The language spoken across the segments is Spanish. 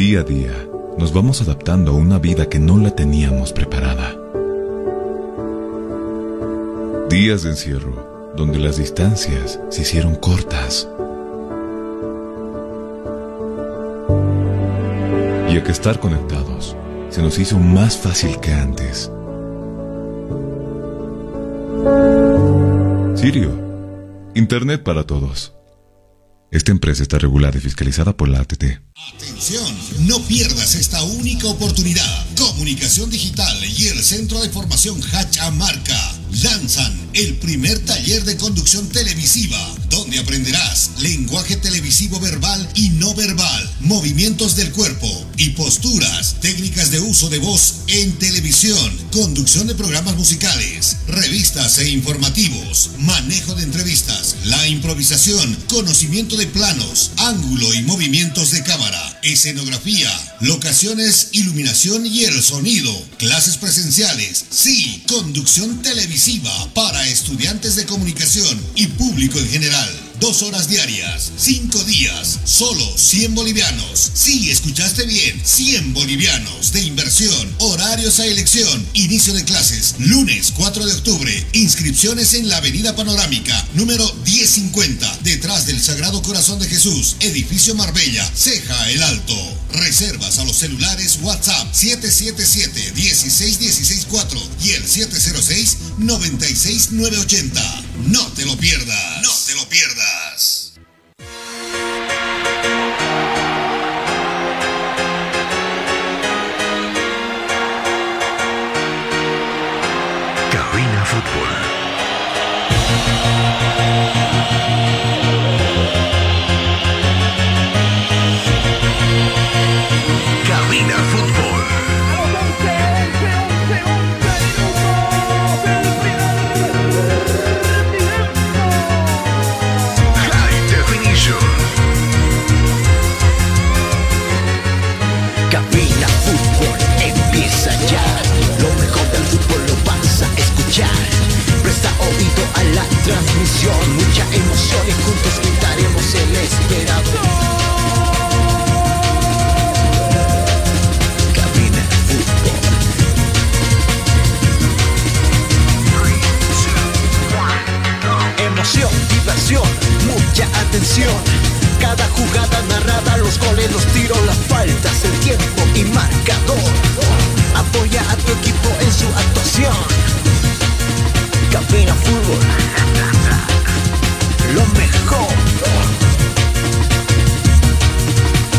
Día a día, nos vamos adaptando a una vida que no la teníamos preparada. Días de encierro, donde las distancias se hicieron cortas. Y el que estar conectados se nos hizo más fácil que antes. Sirio, Internet para todos. Esta empresa está regulada y fiscalizada por la ATT. Atención, no pierdas esta única oportunidad. Comunicación Digital y el Centro de Formación Hachamarca lanzan el primer taller de conducción televisiva, donde aprenderás lenguaje televisivo verbal y no verbal, movimientos del cuerpo y posturas, técnicas de uso de voz en televisión, conducción de programas musicales, revistas e informativos, manejo de entrevistas, la improvisación, conocimiento de planos, ángulo y movimientos de cámara, escenografía, locaciones, iluminación y el sonido, clases presenciales, sí, conducción televisiva para estudiantes de comunicación y público en general. 2 horas diarias, 5 días, solo 100 bolivianos. Sí, escuchaste bien, 100 bolivianos de inversión, horarios a elección, inicio de clases, lunes 4 de octubre, inscripciones en la Avenida Panorámica, número 1050, detrás del Sagrado Corazón de Jesús, edificio Marbella, Ceja El Alto. Reservas a los celulares WhatsApp 777-16164 y el 706-96980. No te lo pierdas, no te lo pierdas. Cabina Fútbol. Cabina Fútbol. Presta oído a la transmisión, mucha emoción y juntos gritaremos el esperado. Cabina Fútbol. Emoción, diversión, mucha atención. Cada jugada narrada, los goles, los tiros, las faltas, el tiempo y marcador. Apoya a tu equipo en su actuación. Cabina Fútbol, lo mejor.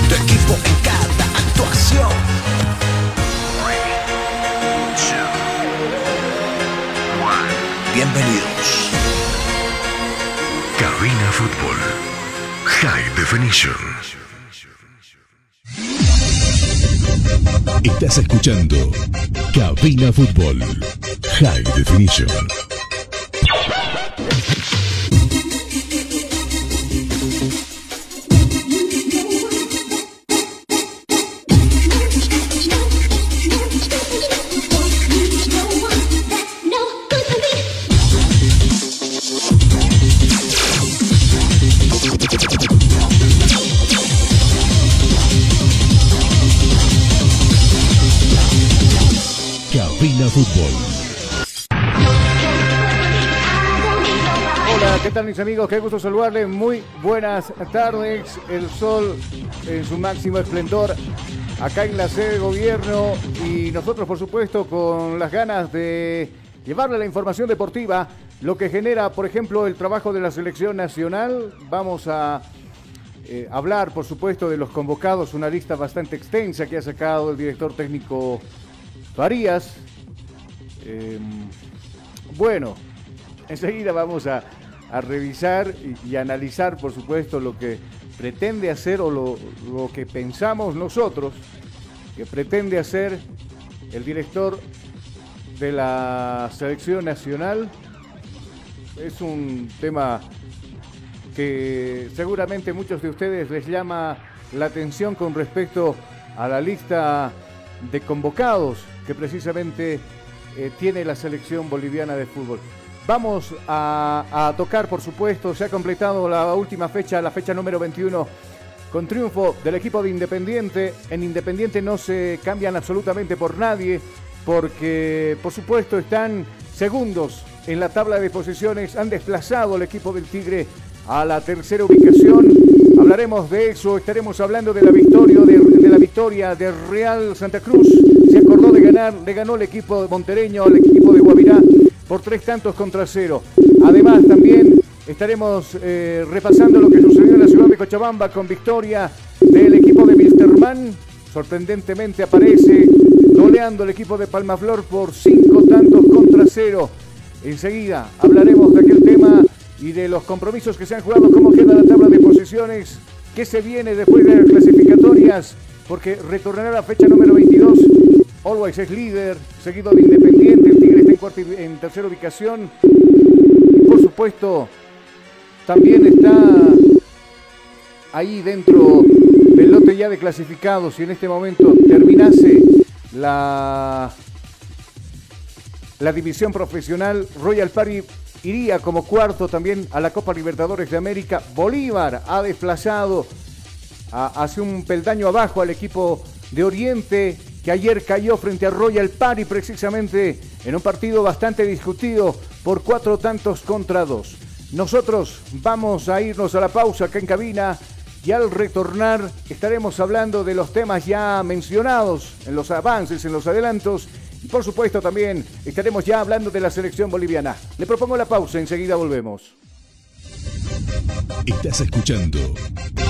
Tu equipo en cada actuación. Bienvenidos. Cabina Fútbol, High Definition. Estás escuchando Cabina Fútbol, High Definition. Fútbol. Hola, ¿qué tal mis amigos? Qué gusto saludarles, muy buenas tardes. El sol en su máximo esplendor acá en la sede de gobierno y nosotros por supuesto con las ganas de llevarle la información deportiva, lo que genera por ejemplo el trabajo de la selección nacional. Vamos a hablar por supuesto de los convocados, una lista bastante extensa que ha sacado el director técnico Farías. Bueno, enseguida vamos a revisar y analizar, por supuesto, lo que pretende hacer o lo que pensamos nosotros que pretende hacer el director de la selección nacional. Es un tema que seguramente muchos de ustedes les llama la atención con respecto a la lista de convocados que precisamente tiene la selección boliviana de fútbol. Vamos a tocar, por supuesto, se ha completado la última fecha, la fecha número 21 con triunfo del equipo de Independiente. En Independiente no se cambian absolutamente por nadie, porque por supuesto están segundos en la tabla de posiciones. Han desplazado al equipo del Tigre a la tercera ubicación. Hablaremos de eso, estaremos hablando de la victoria de Real Santa Cruz. Se acordó de ganar, le ganó el equipo montereño al equipo de Guavirá por 3-0. Además también estaremos repasando lo que sucedió en la ciudad de Cochabamba con victoria del equipo de Wilstermann. Sorprendentemente aparece goleando el equipo de Palmaflor por 5-0. Enseguida hablaremos de aquel tema y de los compromisos que se han jugado, cómo queda la tabla de posiciones, qué se viene después de las clasificatorias, porque retornará la fecha número 22. Olguay es líder, seguido de Independiente. El Tigre está en tercera ubicación. Y por supuesto, también está ahí dentro del lote ya de clasificados. Si en este momento terminase la división profesional, Royal Party iría como cuarto también a la Copa Libertadores de América. Bolívar ha desplazado hacia un peldaño abajo al equipo de Oriente, que ayer cayó frente a Royal Party precisamente en un partido bastante discutido por 4-2. Nosotros vamos a irnos a la pausa acá en cabina y al retornar estaremos hablando de los temas ya mencionados, en los avances, en los adelantos. Y por supuesto también estaremos ya hablando de la selección boliviana. Le propongo la pausa, enseguida volvemos. Estás escuchando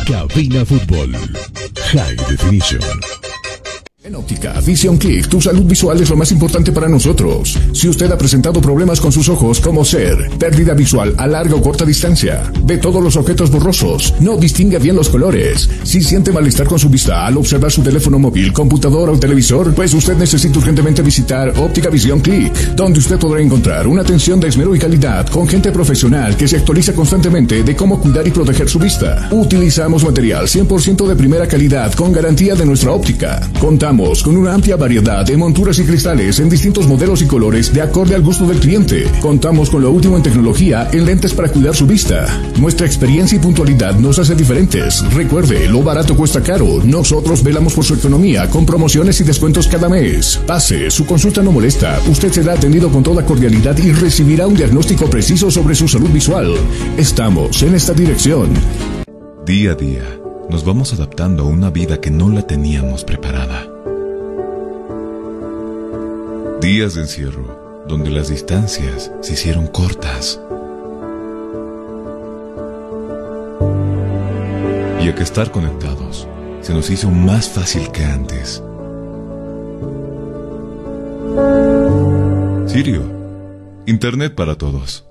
Cabina Fútbol High Definition. En Óptica Vision Click, tu salud visual es lo más importante para nosotros. Si usted ha presentado problemas con sus ojos, como ser pérdida visual a larga o corta distancia, ve todos los objetos borrosos, no distingue bien los colores, si siente malestar con su vista al observar su teléfono móvil, computadora o televisor, pues usted necesita urgentemente visitar Óptica Vision Click, donde usted podrá encontrar una atención de esmero y calidad con gente profesional que se actualiza constantemente de cómo cuidar y proteger su vista. Utilizamos material 100% de primera calidad con garantía de nuestra óptica. Contamos con una amplia variedad de monturas y cristales en distintos modelos y colores de acorde al gusto del cliente. Contamos con lo último en tecnología en lentes para cuidar su vista. Nuestra experiencia y puntualidad nos hace diferentes. Recuerde, lo barato cuesta caro. Nosotros velamos por su economía con promociones y descuentos cada mes. Pase, su consulta no molesta. Usted será atendido con toda cordialidad y recibirá un diagnóstico preciso sobre su salud visual. Estamos en esta dirección. Día a día, nos vamos adaptando a una vida que no la teníamos preparada. Días de encierro, donde las distancias se hicieron cortas. Y a que estar conectados se nos hizo más fácil que antes. Sirio, Internet para todos.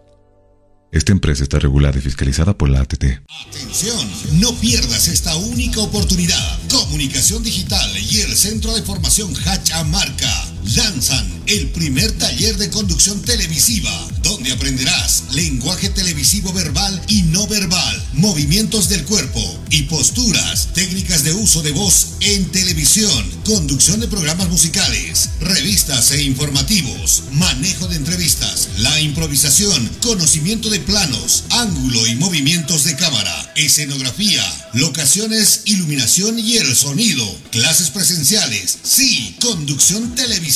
Esta empresa está regulada y fiscalizada por la ATT. Atención, no pierdas esta única oportunidad. Comunicación Digital y el Centro de Formación Hachamarca lanzan el primer taller de conducción televisiva, donde aprenderás lenguaje televisivo verbal y no verbal, movimientos del cuerpo y posturas, técnicas de uso de voz en televisión, conducción de programas musicales, revistas e informativos, manejo de entrevistas, la improvisación, conocimiento de planos, ángulo y movimientos de cámara, escenografía, locaciones, iluminación y el sonido, clases presenciales, sí, conducción televisiva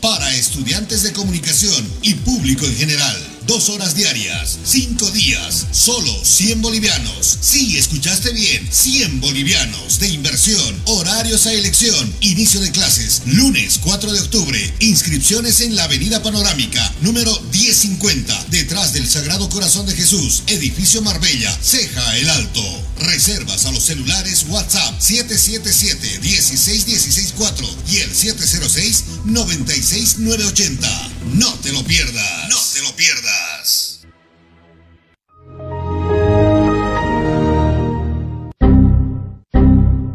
para estudiantes de comunicación y público en general. 2 horas diarias, 5 días, solo 100 bolivianos. Sí, escuchaste bien, 100 bolivianos de inversión, horarios a elección, inicio de clases, lunes 4 de octubre, inscripciones en la Avenida Panorámica, número 1050, detrás del Sagrado Corazón de Jesús, Edificio Marbella, Ceja El Alto. Reservas a los celulares WhatsApp 777-16164 y el 706-96980. No te lo pierdas, no te lo pierdas.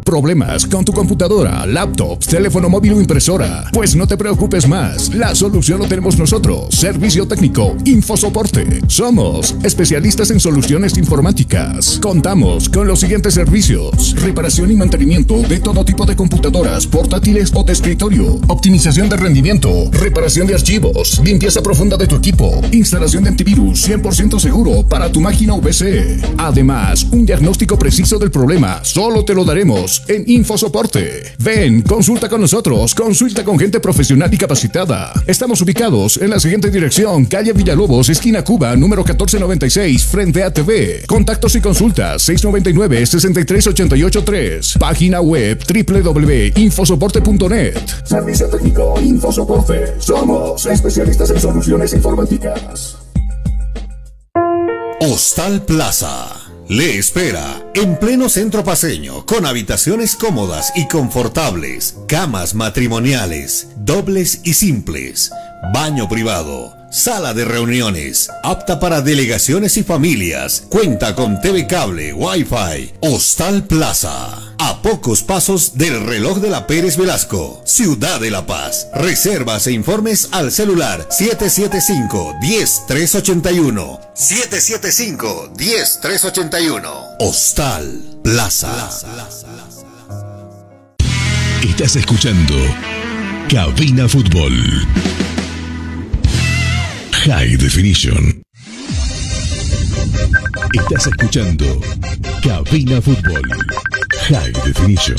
problemas con tu computadora, laptops, teléfono móvil o impresora, pues no te preocupes más, la solución lo tenemos nosotros. Servicio técnico, Infosoporte. Somos especialistas en soluciones informáticas. Contamos con los siguientes servicios: reparación y mantenimiento de todo tipo de computadoras, portátiles o de escritorio, optimización de rendimiento, reparación de archivos, limpieza profunda de tu equipo, instalación de antivirus 100% seguro para tu máquina o PC. Además, un diagnóstico preciso del problema solo te lo daremos en Infosoporte. Ven, consulta con nosotros, consulta con gente profesional y capacitada. Estamos ubicados en la siguiente dirección: calle Villalobos, esquina Cuba, número 1496, frente a TV. Contactos y consultas 699-63883. Página web www.infosoporte.net. Servicio técnico Infosoporte. Somos especialistas en soluciones informáticas. Hostal Plaza le espera en pleno centro paseño, con habitaciones cómodas y confortables, camas matrimoniales, dobles y simples, baño privado, sala de reuniones, apta para delegaciones y familias, cuenta con TV cable, Wi-Fi. Hostal Plaza, a pocos pasos del reloj de la Pérez Velasco, Ciudad de La Paz. Reservas e informes al celular 775-10381. 775-10381. Hostal Plaza. Estás escuchando Cabina Fútbol High Definition. Estás escuchando Cabina Fútbol High Definition.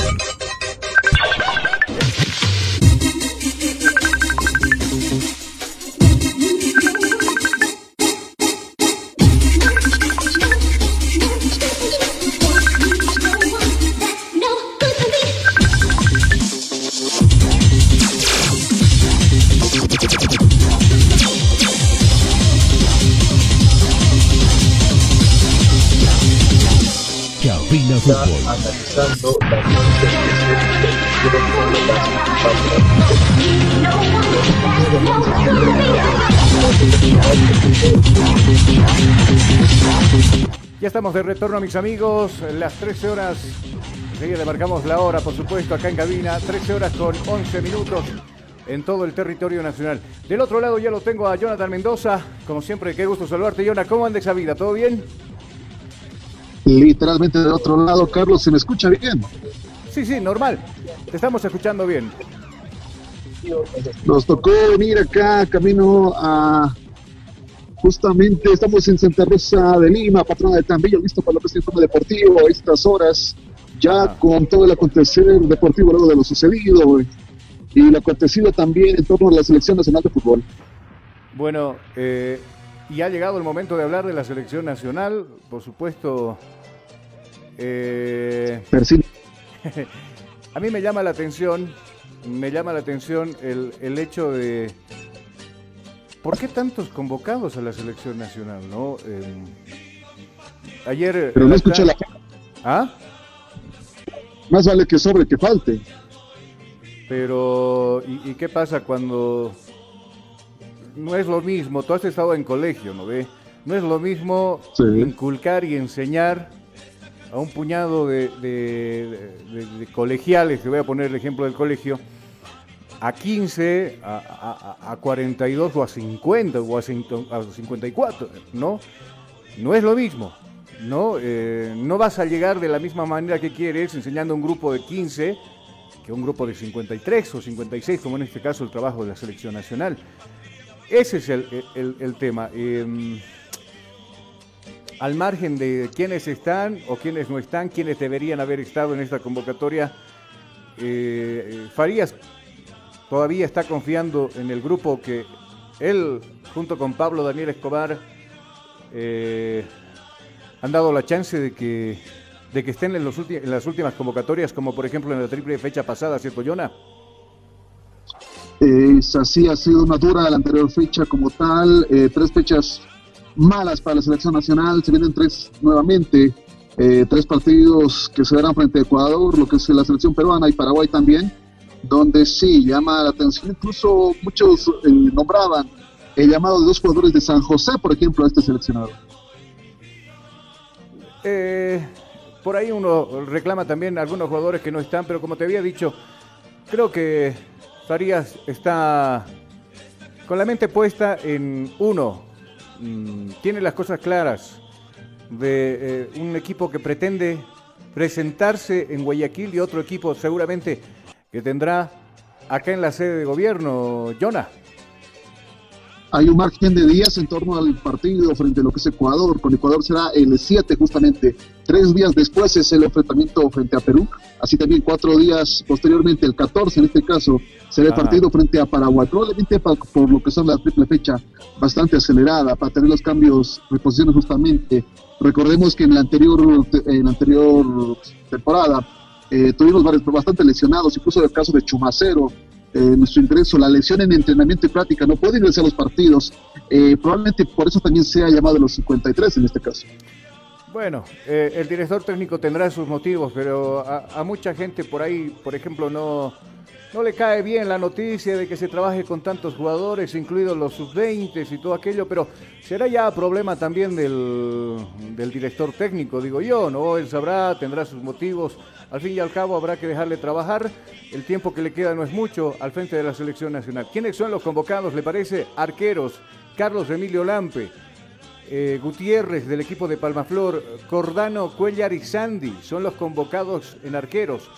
Está analizando las ya estamos de retorno, mis amigos. Las 13 horas, le marcamos la hora, por supuesto, acá en cabina. 13 horas con 11 minutos en todo el territorio nacional. Del otro lado ya lo tengo a Jonathan Mendoza. Como siempre, qué gusto saludarte, Jonathan. ¿Cómo anda esa vida? ¿Todo bien? Literalmente del otro lado, Carlos, ¿se me escucha bien? Sí, normal, te estamos escuchando bien. Nos tocó venir acá, camino a... Justamente estamos en Santa Rosa de Lima, Patrona de Tambillo, listo para lo que es el informe deportivo a estas horas, ya con todo el acontecer deportivo luego de lo sucedido, y lo acontecido también en torno a la Selección Nacional de Fútbol. Bueno, y ha llegado el momento de hablar de la selección nacional, por supuesto. A mí me llama la atención, el hecho de ¿por qué tantos convocados a la selección nacional, no? Ayer. Pero no escuché la. ¿Ah? Más vale que sobre que falte. Pero ¿y qué pasa cuando? No es lo mismo, tú has estado en colegio, ¿no ve? No es lo mismo inculcar y enseñar a un puñado de colegiales, que voy a poner el ejemplo del colegio, a 15, a 42 o a 50 o a 54, ¿no? No es lo mismo, ¿no? No vas a llegar de la misma manera que quieres enseñando a un grupo de 15 que a un grupo de 53 o 56, como en este caso el trabajo de la selección nacional. Ese es el tema. Al margen de quiénes están o quiénes no están, quiénes deberían haber estado en esta convocatoria, Farías todavía está confiando en el grupo que él, junto con Pablo Daniel Escobar, han dado la chance de que estén en las últimas convocatorias, como por ejemplo en la triple fecha pasada, ¿cierto, Jonah? Así ha sido una dura la anterior fecha como tal, 3 fechas malas para la selección nacional, se vienen 3 nuevamente, 3 partidos que se verán frente a Ecuador, lo que es la selección peruana y Paraguay también, donde sí llama la atención, incluso muchos nombraban el llamado de 2 jugadores de San José, por ejemplo, a este seleccionado. Por ahí uno reclama también a algunos jugadores que no están, pero como te había dicho, creo que Farías está con la mente puesta en uno. Tiene las cosas claras de un equipo que pretende presentarse en Guayaquil y otro equipo seguramente que tendrá acá en la sede de gobierno, Jonah. Hay un margen de días en torno al partido frente a lo que es Ecuador. Con Ecuador será el 7 justamente. 3 días después es el enfrentamiento frente a Perú. Así también 4 días posteriormente, el 14 en este caso, será el partido frente a Paraguay. Probablemente por lo que son la triple fecha bastante acelerada para tener los cambios, reposiciones justamente. Recordemos que en la anterior temporada tuvimos bastante lesionados, incluso el caso de Chumacero. Nuestro ingreso, la lesión en entrenamiento y práctica, no puede ingresar a los partidos, probablemente por eso también sea llamado a los 53 en este caso. Bueno, el director técnico tendrá sus motivos, pero a mucha gente por ahí, por ejemplo, no le cae bien la noticia de que se trabaje con tantos jugadores, incluidos los sub-20 y todo aquello, pero será ya problema también del director técnico, digo yo, ¿no? Él sabrá, tendrá sus motivos. Al fin y al cabo habrá que dejarle trabajar, el tiempo que le queda no es mucho al frente de la selección nacional. ¿Quiénes son los convocados, le parece? Arqueros, Carlos Emilio Lampe, Gutiérrez del equipo de Palmaflor, Cordano, Cuellar y Sandy son los convocados en arqueros.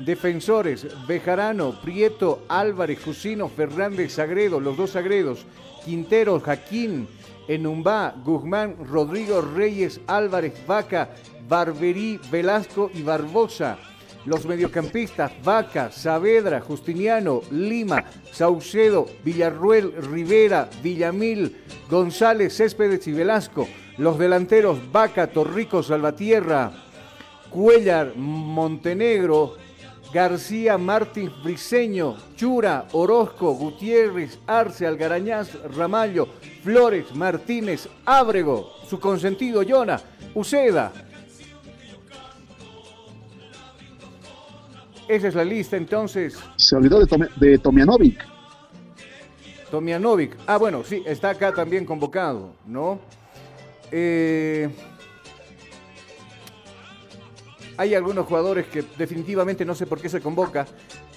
Defensores, Bejarano, Prieto, Álvarez, Jusino, Fernández, Sagredo, los dos Sagredos, Quintero, Jaquín, Enumbá, Guzmán, Rodrigo, Reyes, Álvarez, Vaca, Barberí, Velasco y Barbosa. Los mediocampistas, Vaca, Saavedra, Justiniano, Lima, Saucedo, Villarruel, Rivera, Villamil, González, Céspedes y Velasco. Los delanteros, Vaca, Torrico, Salvatierra, Cuellar, Montenegro, García, Martín, Briceño, Chura, Orozco, Gutiérrez, Arce, Algarañaz, Ramallo, Flores, Martínez, Ábrego, su consentido, Yona, Uceda. Esa es la lista, entonces. Se olvidó de Tomianovic. Tomianovic. Ah, bueno, sí, está acá también convocado, ¿no? Hay algunos jugadores que definitivamente no sé por qué se convoca.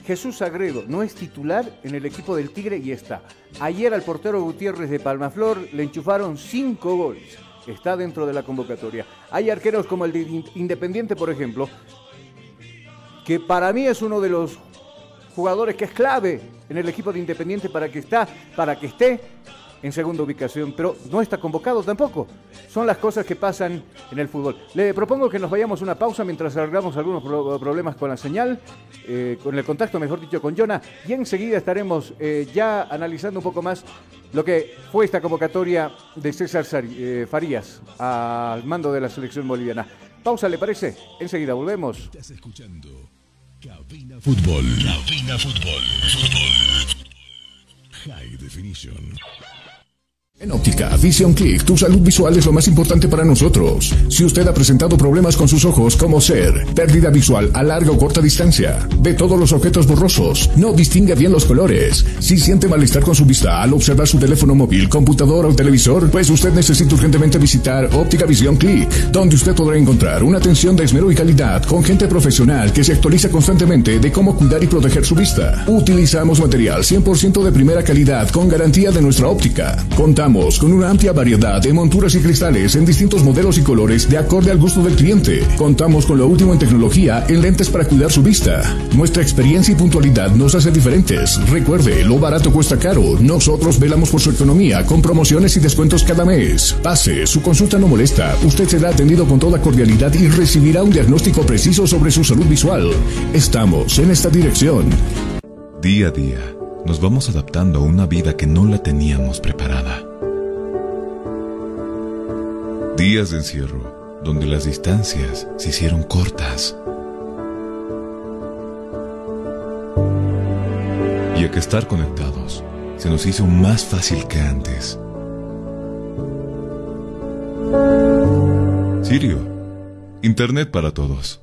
Jesús Sagredo no es titular en el equipo del Tigre y está. Ayer al portero Gutiérrez de Palmaflor le enchufaron 5 goles. Está dentro de la convocatoria. Hay arqueros como el de Independiente, por ejemplo, que para mí es uno de los jugadores que es clave en el equipo de Independiente para que esté en segunda ubicación, pero no está convocado tampoco. Son las cosas que pasan en el fútbol. Le propongo que nos vayamos una pausa mientras arreglamos algunos problemas con la señal, con el contacto, mejor dicho, con Jonah, y enseguida estaremos ya analizando un poco más lo que fue esta convocatoria de César Farías al mando de la selección boliviana. Pausa, ¿le parece? Enseguida volvemos. Estás escuchando Cabina Fútbol. Cabina Fútbol. High Definition. En Óptica Vision Click, tu salud visual es lo más importante para nosotros. Si usted ha presentado problemas con sus ojos, como ser pérdida visual a larga o corta distancia, ve todos los objetos borrosos, no distingue bien los colores, si siente malestar con su vista al observar su teléfono móvil, computadora o televisor, pues usted necesita urgentemente visitar Óptica Vision Click, donde usted podrá encontrar una atención de esmero y calidad con gente profesional que se actualiza constantemente de cómo cuidar y proteger su vista. Utilizamos material 100% de primera calidad con garantía de nuestra óptica. Contamos con una amplia variedad de monturas y cristales en distintos modelos y colores de acorde al gusto del cliente. Contamos con lo último en tecnología en lentes para cuidar su vista. Nuestra experiencia y puntualidad nos hace diferentes. Recuerde, lo barato cuesta caro. Nosotros velamos por su economía con promociones y descuentos cada mes. Pase, su consulta no molesta. Usted será atendido con toda cordialidad y recibirá un diagnóstico preciso sobre su salud visual. Estamos en esta dirección. Día a día, nos vamos adaptando a una vida que no la teníamos preparada. Días de encierro, donde las distancias se hicieron cortas. Y a que estar conectados se nos hizo más fácil que antes. Sirio, Internet para todos.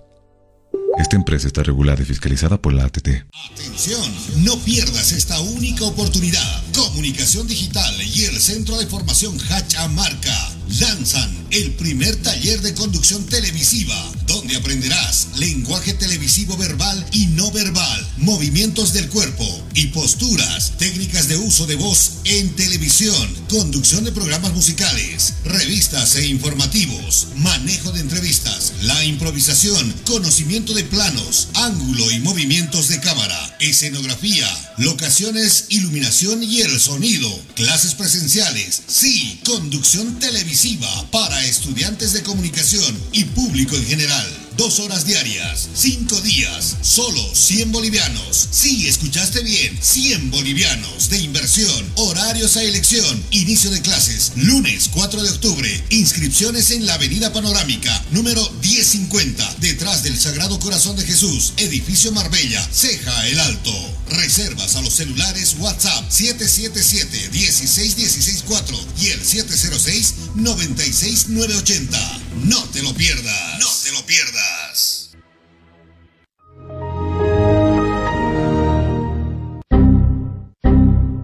Esta empresa está regulada y fiscalizada por la ATT. Atención, no pierdas esta única oportunidad. Comunicación Digital y el Centro de Formación Hachamarca lanzan el primer taller de conducción televisiva, donde aprenderás lenguaje televisivo verbal y no verbal, movimientos del cuerpo y posturas, técnicas de uso de voz en televisión, conducción de programas musicales, revistas e informativos, manejo de entrevistas, la improvisación, conocimiento de planos, ángulo y movimientos de cámara, escenografía, locaciones, iluminación y el sonido, clases presenciales, sí, conducción televisiva para estudiantes de comunicación y público en general. 2 horas diarias, 5 días, solo 100 bolivianos. Sí, escuchaste bien, 100 bolivianos de inversión, horarios a elección, inicio de clases, lunes 4 de octubre, inscripciones en la Avenida Panorámica, número 1050, detrás del Sagrado Corazón de Jesús, edificio Marbella, Ceja El Alto. Reservas a los celulares WhatsApp 777-16164 y el 706-96980. No te lo pierdas, no te lo pierdas.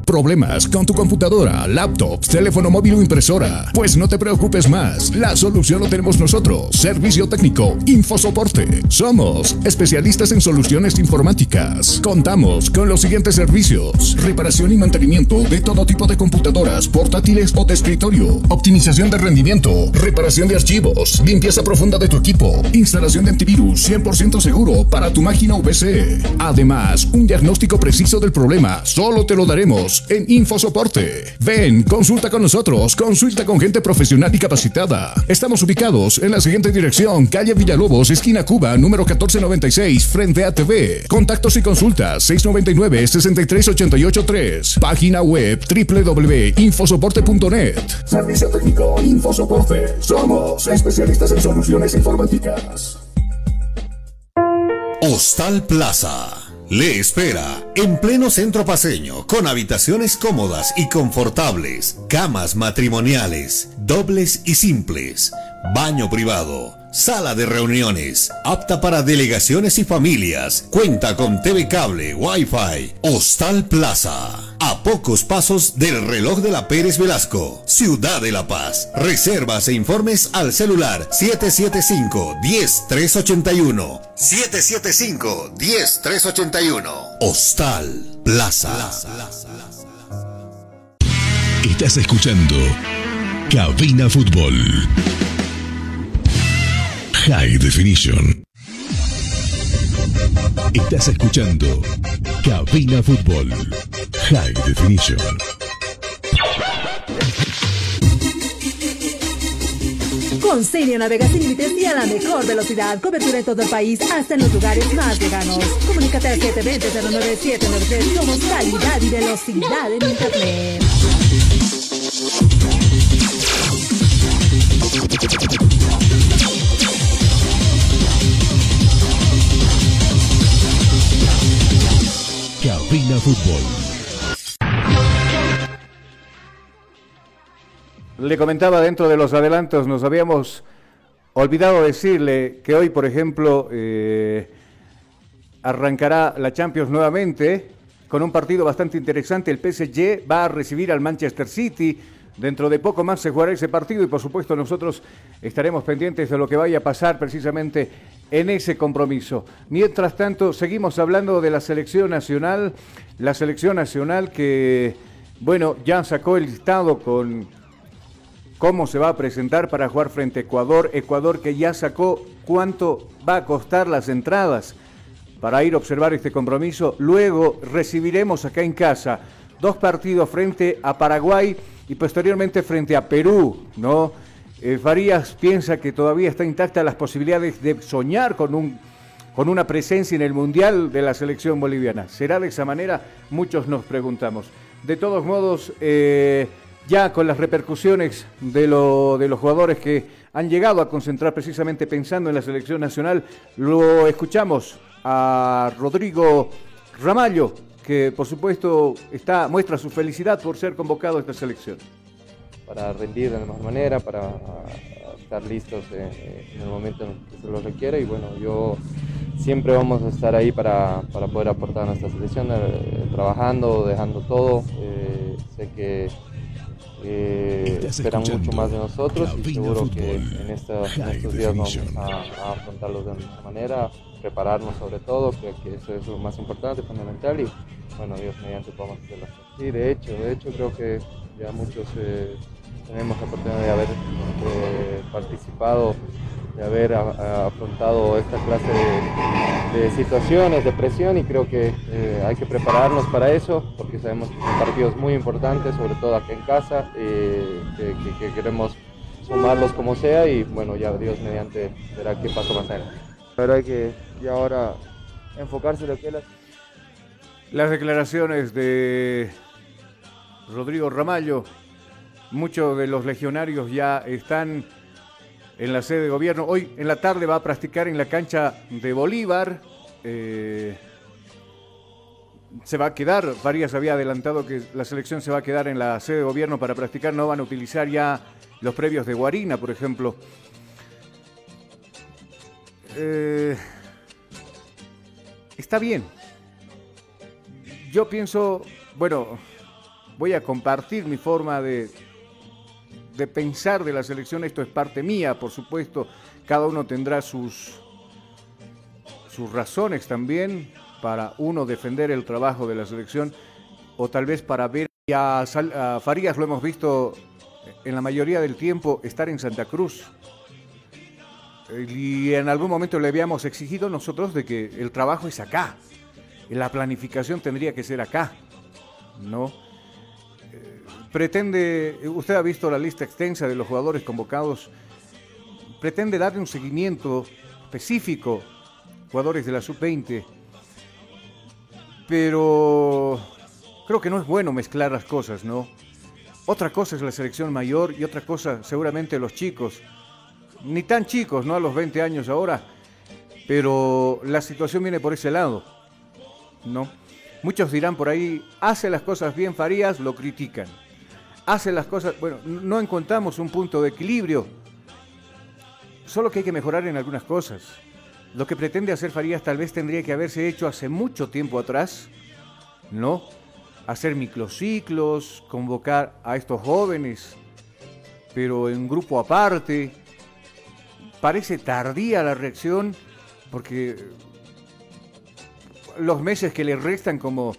Problemas con tu computadora, laptop, teléfono móvil o impresora. Pues no te preocupes más, la solución lo tenemos nosotros. Servicio técnico, Infosoporte. Somos especialistas en soluciones informáticas. Contamos con los siguientes servicios: reparación y mantenimiento de todo tipo de computadoras, portátiles o de escritorio, optimización de rendimiento, reparación de archivos, limpieza profunda de tu equipo, instalación de antivirus 100% seguro para tu máquina o PC. Además, un diagnóstico preciso del problema solo te lo daremos en Infosoporte. Ven, consulta con nosotros, consulta con gente profesional y capacitada. Estamos ubicados en la siguiente dirección: calle Villalobos, esquina Cuba, número 1496, frente a TV. Contactos y consultas 699-63883. Página web www.infosoporte.net. Servicio técnico Infosoporte. Somos especialistas en soluciones informáticas. Hostal Plaza le espera en pleno centro paseño, con habitaciones cómodas y confortables, camas matrimoniales, dobles y simples, baño privado, sala de reuniones, apta para delegaciones y familias, cuenta con TV cable, Wi-Fi. Hostal Plaza, a pocos pasos del reloj de la Pérez Velasco, Ciudad de La Paz. Reservas e informes al celular 775-10381. 775-10381. Hostal Plaza. Estás escuchando Cabina Fútbol High Definition. Estás escuchando Cabina Fútbol High Definition. Con Sirio navega sin límites y a la mejor velocidad. Cobertura en todo el país, hasta en los lugares más lejanos. Comunícate al 720-09793. Somos calidad y velocidad en internet. Cabina Fútbol. Le comentaba dentro de los adelantos, nos habíamos olvidado decirle que hoy, por ejemplo, arrancará la Champions nuevamente con un partido bastante interesante. El PSG va a recibir al Manchester City. Dentro de poco más se jugará ese partido y, por supuesto, nosotros estaremos pendientes de lo que vaya a pasar precisamente en ese compromiso. Mientras tanto, seguimos hablando de la selección nacional que, bueno, ya sacó el listado con cómo se va a presentar para jugar frente a Ecuador. Ecuador que ya sacó cuánto va a costar las entradas para ir a observar este compromiso. Luego recibiremos acá en casa 2 partidos frente a Paraguay y posteriormente frente a Perú, ¿no? Farías piensa que todavía está intacta las posibilidades de soñar con una presencia en el Mundial de la selección boliviana. ¿Será de esa manera? Muchos nos preguntamos. De todos modos, ya con las repercusiones de los jugadores que han llegado a concentrar precisamente pensando en la selección nacional, lo escuchamos a Rodrigo Ramallo, que por supuesto muestra su felicidad por ser convocado a esta selección. Para rendir de la mejor manera, para estar listos en el momento que se lo requiere, y bueno, yo siempre vamos a estar ahí para poder aportar a nuestra selección, trabajando, dejando todo. Sé que esperan mucho más de nosotros y seguro que en estos días vamos a afrontarlos de nuestra manera, prepararnos sobre todo, creo que eso es lo más importante, fundamental, y bueno, Dios mediante podemos hacerlo. Sí, de hecho creo que ya muchos tenemos la oportunidad de haber participado, de haber afrontado esta clase de situaciones, de presión, y creo que hay que prepararnos para eso, porque sabemos que son partidos muy importantes, sobre todo acá en casa, que queremos sumarlos como sea, y bueno, ya Dios mediante verá qué paso va a ser. La verdad que ya ahora enfocarse en lo que es las declaraciones de Rodrigo Ramallo. Muchos de los legionarios ya están en la sede de gobierno. Hoy en la tarde va a practicar en la cancha de Bolívar. Se va a quedar, Farías había adelantado que la selección se va a quedar en la sede de gobierno para practicar. No van a utilizar ya los previos de Guarina, por ejemplo. Está bien. Yo pienso, bueno, voy a compartir mi forma de pensar de la selección. Esto es parte mía, por supuesto. Cada uno tendrá sus razones también para uno defender el trabajo de la selección, o tal vez para ver a Farías, lo hemos visto en la mayoría del tiempo estar en Santa Cruz, y en algún momento le habíamos exigido nosotros de que el trabajo es acá, la planificación tendría que ser acá, ¿no? Usted ha visto la lista extensa de los jugadores convocados, pretende darle un seguimiento específico, jugadores de la sub-20, pero creo que no es bueno mezclar las cosas, ¿no? Otra cosa es la selección mayor y otra cosa seguramente los chicos, ni tan chicos, ¿no? A los 20 años ahora, pero la situación viene por ese lado, ¿no? Muchos dirán por ahí, hace las cosas bien Farías, lo critican. Hace las cosas, bueno, no encontramos un punto de equilibrio, solo que hay que mejorar en algunas cosas. Lo que pretende hacer Farías tal vez tendría que haberse hecho hace mucho tiempo atrás, ¿no? Hacer microciclos, convocar a estos jóvenes, pero en grupo aparte. Parece tardía la reacción, porque los meses que le restan como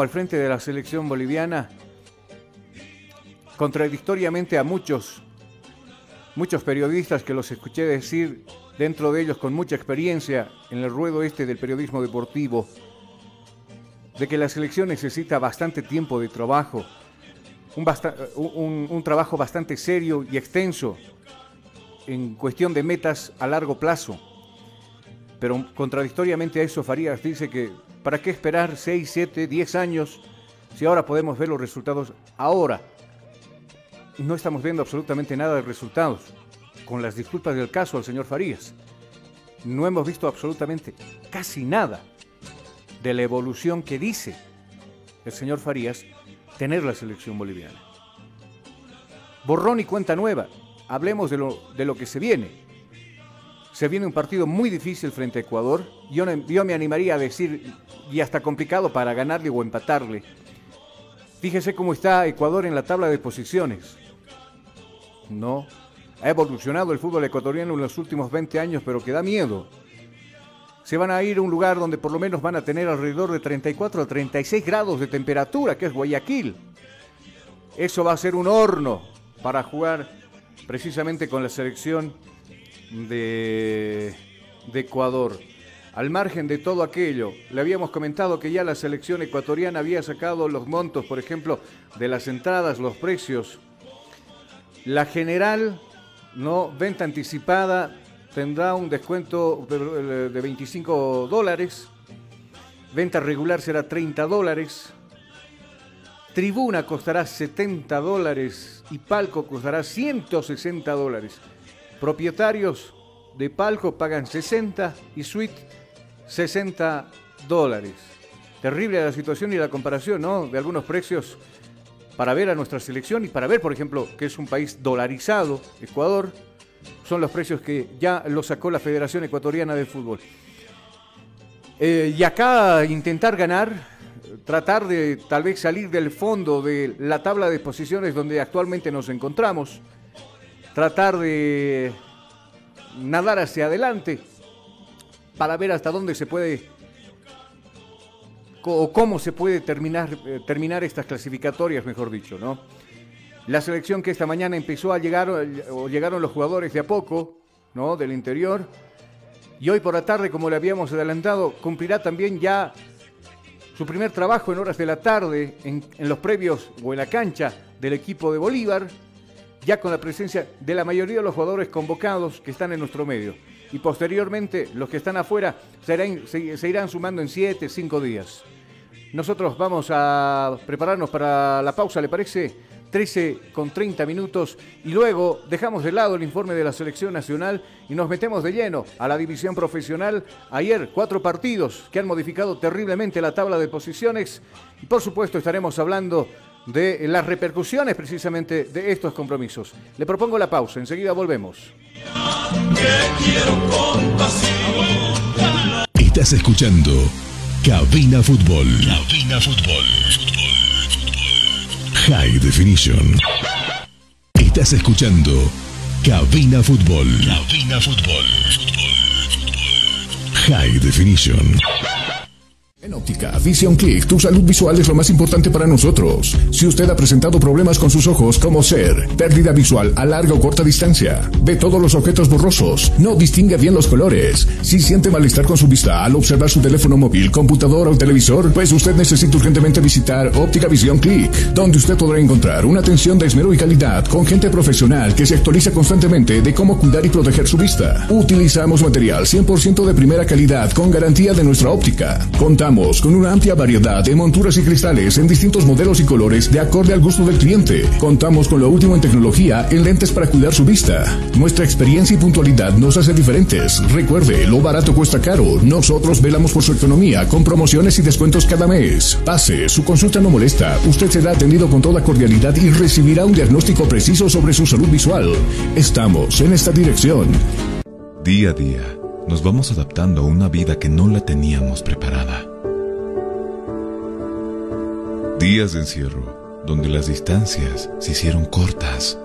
al frente de la selección boliviana, contradictoriamente a muchos periodistas que los escuché decir, dentro de ellos con mucha experiencia en el ruedo este del periodismo deportivo, de que la selección necesita bastante tiempo de trabajo, un trabajo bastante serio y extenso en cuestión de metas a largo plazo. Pero contradictoriamente a eso Farías dice que ¿para qué esperar 6, 7, 10 años si ahora podemos ver los resultados ahora? No estamos viendo absolutamente nada de resultados, con las disculpas del caso al señor Farías. No hemos visto absolutamente casi nada de la evolución que dice el señor Farías tener la selección boliviana. Borrón y cuenta nueva, hablemos de lo que se viene. Se viene un partido muy difícil frente a Ecuador, yo me animaría a decir, y hasta complicado para ganarle o empatarle. Fíjese cómo está Ecuador en la tabla de posiciones. No, ha evolucionado el fútbol ecuatoriano en los últimos 20 años, pero que da miedo. Se van a ir a un lugar donde por lo menos van a tener alrededor de 34 a 36 grados de temperatura, que es Guayaquil. Eso va a ser un horno para jugar precisamente con la selección de Ecuador. Al margen de todo aquello, le habíamos comentado que ya la selección ecuatoriana había sacado los montos, por ejemplo, de las entradas, los precios. La general, ¿no? Venta anticipada tendrá un descuento de $25. Venta regular será $30. Tribuna costará $70 y palco costará $160. Propietarios de palco pagan $60 y suite $60. Terrible la situación y la comparación, ¿no? De algunos precios para ver a nuestra selección y para ver, por ejemplo, que es un país dolarizado, Ecuador. Son los precios que ya los sacó la Federación Ecuatoriana de Fútbol. Y acá intentar ganar tratar de tal vez salir del fondo de la tabla de posiciones donde actualmente nos encontramos, tratar de nadar hacia adelante para ver hasta dónde se puede o cómo se puede terminar estas clasificatorias, mejor dicho, ¿no? La selección que esta mañana empezó a llegar, o llegaron los jugadores de a poco, ¿no?, del interior, y hoy por la tarde, como le habíamos adelantado, cumplirá también ya su primer trabajo en horas de la tarde en los previos o en la cancha del equipo de Bolívar, ya con la presencia de la mayoría de los jugadores convocados que están en nuestro medio. Y posteriormente los que están afuera se irán sumando en 7, 5 días. Nosotros vamos a prepararnos para la pausa, ¿le parece? 13:30 y luego dejamos de lado el informe de la selección nacional y nos metemos de lleno a la división profesional. Ayer 4 partidos que han modificado terriblemente la tabla de posiciones y por supuesto estaremos hablando de las repercusiones precisamente de estos compromisos. Le propongo la pausa, enseguida volvemos. Estás escuchando Cabina Fútbol. Cabina Fútbol. High Definition. Estás escuchando Cabina Fútbol. Cabina Fútbol. High Definition. En Óptica Vision Click, tu salud visual es lo más importante para nosotros. Si usted ha presentado problemas con sus ojos, como ser pérdida visual a larga o corta distancia, ve todos los objetos borrosos, no distingue bien los colores, si siente malestar con su vista al observar su teléfono móvil, computadora o televisor, pues usted necesita urgentemente visitar Óptica Vision Click, donde usted podrá encontrar una atención de esmero y calidad con gente profesional que se actualiza constantemente de cómo cuidar y proteger su vista. Utilizamos material 100% de primera calidad con garantía de nuestra óptica. Contamos con una amplia variedad de monturas y cristales en distintos modelos y colores de acorde al gusto del cliente. Contamos con lo último en tecnología en lentes para cuidar su vista. Nuestra experiencia y puntualidad nos hace diferentes. Recuerde, lo barato cuesta caro. Nosotros velamos por su economía con promociones y descuentos cada mes. Pase, su consulta no molesta. Usted será atendido con toda cordialidad y recibirá un diagnóstico preciso sobre su salud visual. Estamos en esta dirección. Día a día, nos vamos adaptando a una vida que no la teníamos preparada. Días de encierro, donde las distancias se hicieron cortas.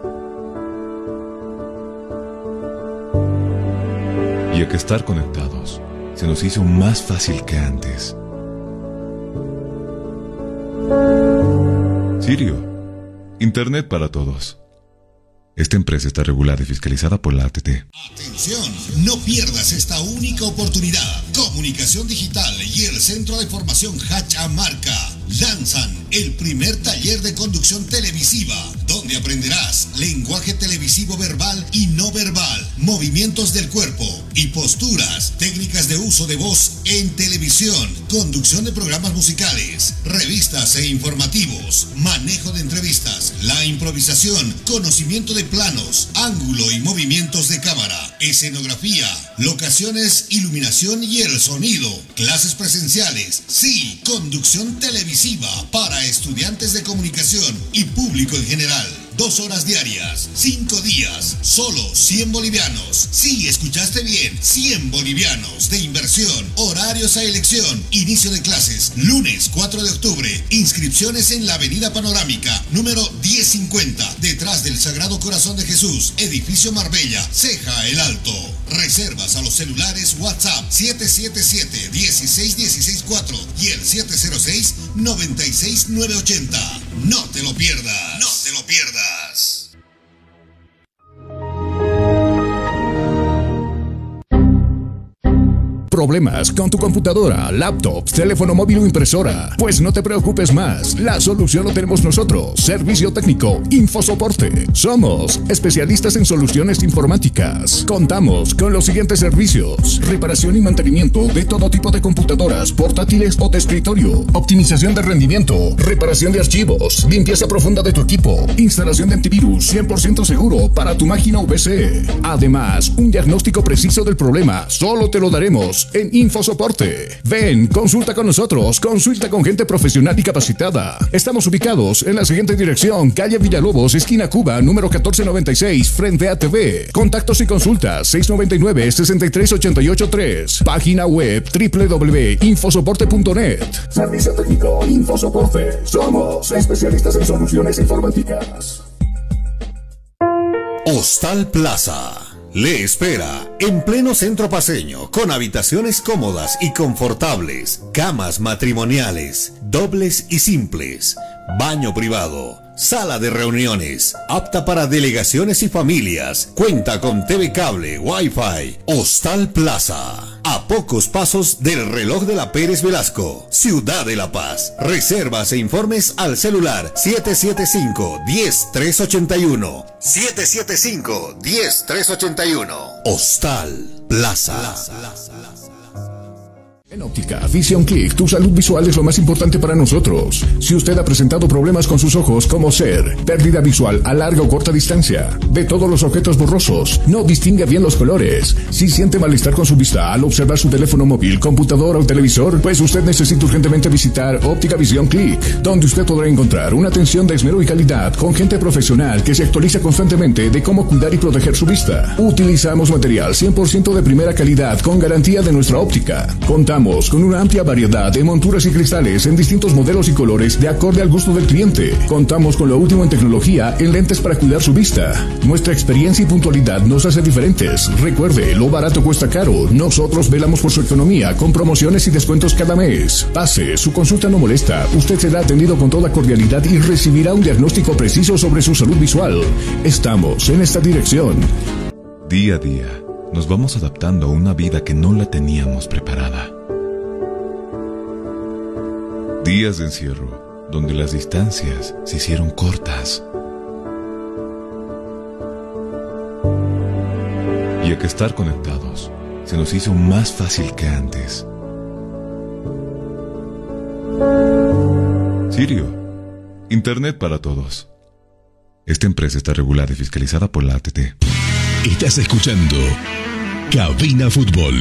Y a que estar conectados se nos hizo más fácil que antes. Sirio, Internet para todos. Esta empresa está regulada y fiscalizada por la ATT. Atención, no pierdas esta única oportunidad. Comunicación Digital y el Centro de Formación Hachamarca lanzan el primer taller de conducción televisiva, donde aprenderás lenguaje televisivo verbal y no verbal, movimientos del cuerpo y posturas, técnicas de uso de voz en televisión, conducción de programas musicales, revistas e informativos, manejo de entrevistas, la improvisación, conocimiento de planos, ángulo y movimientos de cámara, escenografía, locaciones, iluminación y el sonido, clases presenciales, sí, conducción televisiva para estudiantes de comunicación y público en general. 2 horas diarias, 5 días, solo 100 bolivianos. Sí, escuchaste bien, 100 bolivianos de inversión, horarios a elección, inicio de clases, lunes 4 de octubre, inscripciones en la Avenida Panorámica, número 1050, detrás del Sagrado Corazón de Jesús, Edificio Marbella, Ceja El Alto. Reservas a los celulares WhatsApp 777-16164 y el 706-96980. No te lo pierdas, no te lo pierdas. Problemas con tu computadora, laptop, teléfono móvil o impresora. Pues no te preocupes más, la solución lo tenemos nosotros. Servicio técnico, Infosoporte. Somos especialistas en soluciones informáticas. Contamos con los siguientes servicios: reparación y mantenimiento de todo tipo de computadoras, portátiles o de escritorio, optimización de rendimiento, reparación de archivos, limpieza profunda de tu equipo, instalación de antivirus 100% seguro para tu máquina o PC. Además, un diagnóstico preciso del problema solo te lo daremos en Infosoporte. Ven, consulta con nosotros, consulta con gente profesional y capacitada. Estamos ubicados en la siguiente dirección: calle Villalobos, esquina Cuba, número 1496, frente a ATV. Contactos y consultas 699-63883. Página web www.infosoporte.net. Servicio técnico Infosoporte. Somos especialistas en soluciones informáticas. Hostal Plaza le espera en pleno centro paseño, con habitaciones cómodas y confortables, camas matrimoniales, dobles y simples, baño privado, sala de reuniones, apta para delegaciones y familias, cuenta con TV cable, Wi-Fi. Hostal Plaza, a pocos pasos del reloj de la Pérez Velasco, Ciudad de La Paz. Reservas e informes al celular 775-10381. 775-10381. Hostal Plaza. En Óptica Vision Click, tu salud visual es lo más importante para nosotros. Si usted ha presentado problemas con sus ojos, como ser pérdida visual a larga o corta distancia, ve todos los objetos borrosos, no distingue bien los colores, si siente malestar con su vista al observar su teléfono móvil, computadora o televisor, pues usted necesita urgentemente visitar Óptica Vision Click, donde usted podrá encontrar una atención de esmero y calidad con gente profesional que se actualiza constantemente de cómo cuidar y proteger su vista. Utilizamos material 100% de primera calidad con garantía de nuestra óptica. Contamos con una amplia variedad de monturas y cristales en distintos modelos y colores de acorde al gusto del cliente. Contamos con lo último en tecnología en lentes para cuidar su vista. Nuestra experiencia y puntualidad nos hace diferentes. Recuerde, lo barato cuesta caro. Nosotros velamos por su economía con promociones y descuentos cada mes. Pase, su consulta no molesta. Usted será atendido con toda cordialidad y recibirá un diagnóstico preciso sobre su salud visual. Estamos en esta dirección. Día a día, nos vamos adaptando a una vida que no la teníamos preparada. Días de encierro, donde las distancias se hicieron cortas. Y a que estar conectados se nos hizo más fácil que antes. Sirio, Internet para todos. Esta empresa está regulada y fiscalizada por la ATT. Estás escuchando Cabina Fútbol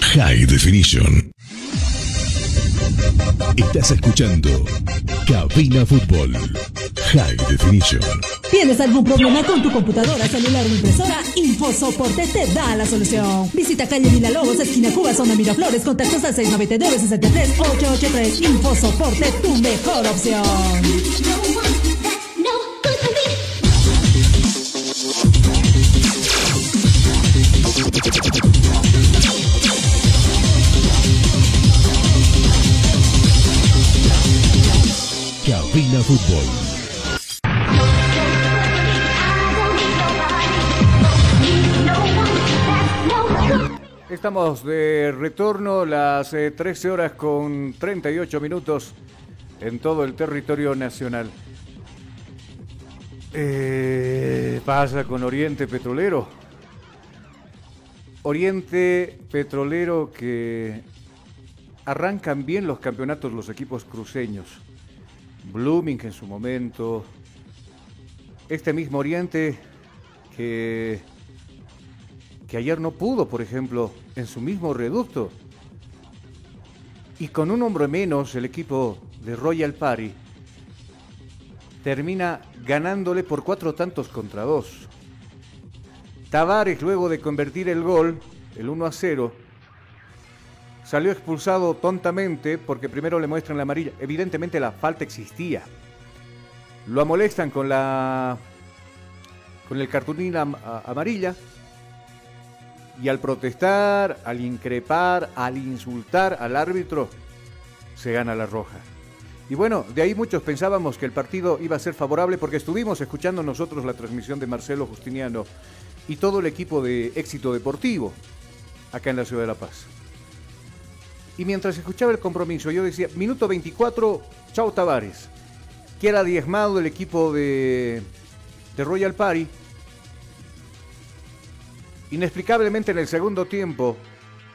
High Definition. Estás escuchando Cabina Fútbol High Definition. ¿Tienes algún problema con tu computadora, celular o impresora? Infosoporte te da la solución. Visita calle Villalobos, esquina Cuba, zona Miraflores. Contactos al 699-63883. Infosoporte, tu mejor opción. Cabina Fútbol. Estamos de retorno, las 13 horas con 38 minutos en todo el territorio nacional. Pasa con Oriente Petrolero. Oriente Petrolero, que arrancan bien los campeonatos los equipos cruceños. Blooming en su momento, este mismo Oriente que ayer no pudo, por ejemplo, en su mismo reducto, y con un hombre menos el equipo de Royal Party termina ganándole por 4 tantos contra 2. Tabárez, luego de convertir el gol, el 1-0, salió expulsado tontamente porque primero le muestran la amarilla. Evidentemente la falta existía. Lo amolestan con el cartulín amarilla. Y al protestar, al increpar, al insultar al árbitro, se gana la roja. Y bueno, de ahí muchos pensábamos que el partido iba a ser favorable, porque estuvimos escuchando nosotros la transmisión de Marcelo Justiniano y todo el equipo de Éxito Deportivo acá en la ciudad de La Paz. Y mientras escuchaba el compromiso, yo decía, minuto 24, chao Tabárez. Queda diezmado el equipo de Royal Party. Inexplicablemente en el segundo tiempo,